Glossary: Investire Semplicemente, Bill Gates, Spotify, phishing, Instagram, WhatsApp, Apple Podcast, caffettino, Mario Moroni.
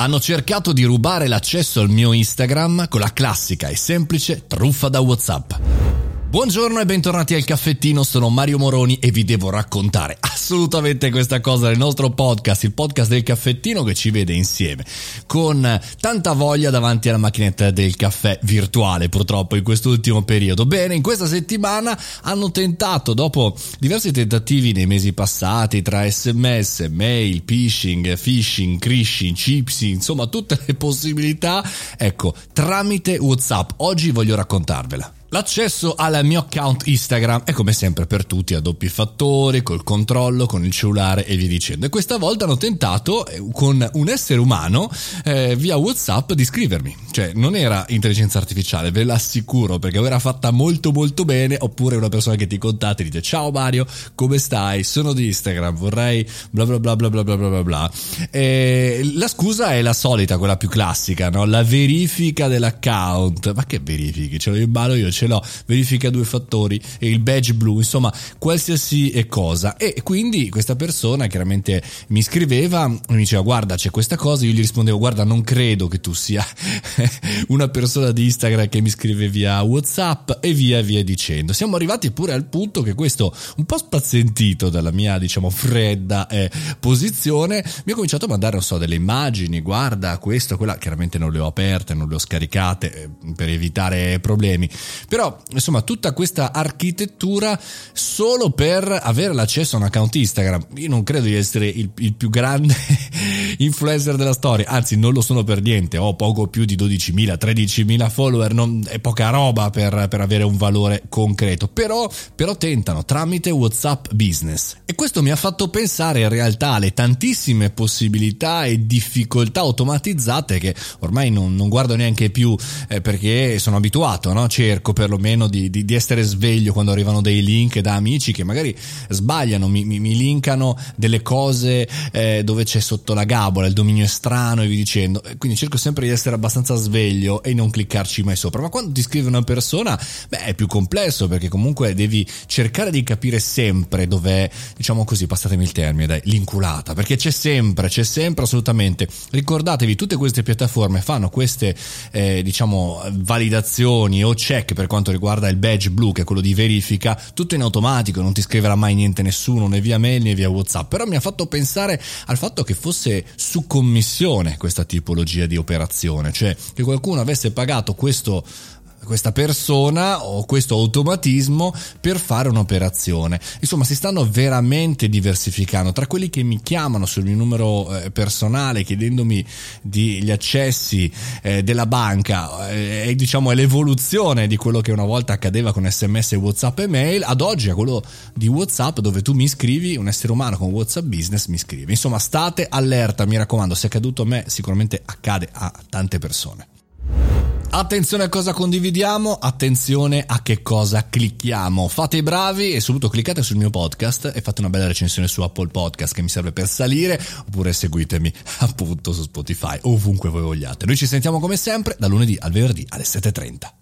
Hanno cercato di rubare l'accesso al mio Instagram con la classica e semplice truffa da WhatsApp. Buongiorno e bentornati al caffettino, sono Mario Moroni e vi devo raccontare assolutamente questa cosa del nostro podcast, il podcast del caffettino che ci vede insieme con tanta voglia davanti alla macchinetta del caffè virtuale, purtroppo in quest'ultimo periodo. Bene, in questa settimana hanno tentato, dopo diversi tentativi nei mesi passati tra sms, mail, phishing, crishing, chips, insomma tutte le possibilità, ecco, tramite WhatsApp. Oggi voglio raccontarvela. L'accesso al mio account Instagram è come sempre per tutti a doppi fattori, col controllo, con il cellulare e via dicendo. E questa volta hanno tentato con un essere umano via WhatsApp di scrivermi. Cioè non era intelligenza artificiale, ve l'assicuro, perché era fatta molto bene. Oppure una persona che ti contatta e dice: ciao Mario, come stai? Sono di Instagram, vorrei bla bla bla bla bla bla bla bla. La scusa è la solita, quella più classica, no? La verifica dell'account. Ma che verifichi? Ce l'ho in mano io, ce l'ho, verifica a 2 fattori e il badge blu, insomma qualsiasi cosa. E quindi questa persona chiaramente mi scriveva, mi diceva: guarda, c'è questa cosa. Io gli rispondevo: guarda, non credo che tu sia una persona di Instagram che mi scrive via WhatsApp, e via dicendo. Siamo arrivati pure al punto che questo, un po' spazientito dalla mia, diciamo, fredda posizione, mi ha cominciato a mandare, non so, delle immagini, guarda questo, quella. Chiaramente non le ho aperte, non le ho scaricate per evitare problemi. Però insomma tutta questa architettura solo per avere l'accesso a un account Instagram. Io non credo di essere il più grande influencer della storia, anzi non lo sono per niente, ho poco più di 12.000, 13.000 follower, è poca roba per avere un valore concreto, però tentano tramite WhatsApp Business. E questo mi ha fatto pensare in realtà alle tantissime possibilità e difficoltà automatizzate che ormai non guardo neanche più perché sono abituato, no? Cerco perlomeno di essere sveglio quando arrivano dei link da amici che magari sbagliano, mi linkano delle cose dove c'è sotto la gabola il dominio è strano e vi dicendo. Quindi cerco sempre di essere abbastanza sveglio e non cliccarci mai sopra. Ma quando ti scrive una persona, è più complesso, perché comunque devi cercare di capire sempre dov'è, diciamo così, passatemi il termine, dai, l'inculata, perché c'è sempre assolutamente. Ricordatevi, tutte queste piattaforme fanno queste diciamo validazioni o check per quanto riguarda il badge blu, che è quello di verifica, tutto in automatico, non ti scriverà mai niente nessuno, né via mail né via WhatsApp. Però mi ha fatto pensare al fatto che fosse su commissione questa tipologia di operazione, cioè che qualcuno avesse pagato questa persona o questo automatismo per fare un'operazione. Insomma, si stanno veramente diversificando tra quelli che mi chiamano sul mio numero personale chiedendomi gli accessi della banca, diciamo è l'evoluzione di quello che una volta accadeva con sms, WhatsApp e mail, ad oggi a quello di WhatsApp dove tu mi scrivi, un essere umano con WhatsApp Business mi scrive. Insomma, state allerta, mi raccomando, se è accaduto a me sicuramente accade a tante persone. Attenzione a cosa condividiamo, attenzione a che cosa clicchiamo. Fate i bravi e soprattutto cliccate sul mio podcast e fate una bella recensione su Apple Podcast che mi serve per salire, oppure seguitemi appunto su Spotify, ovunque voi vogliate. Noi ci sentiamo come sempre da lunedì al venerdì alle 7:30.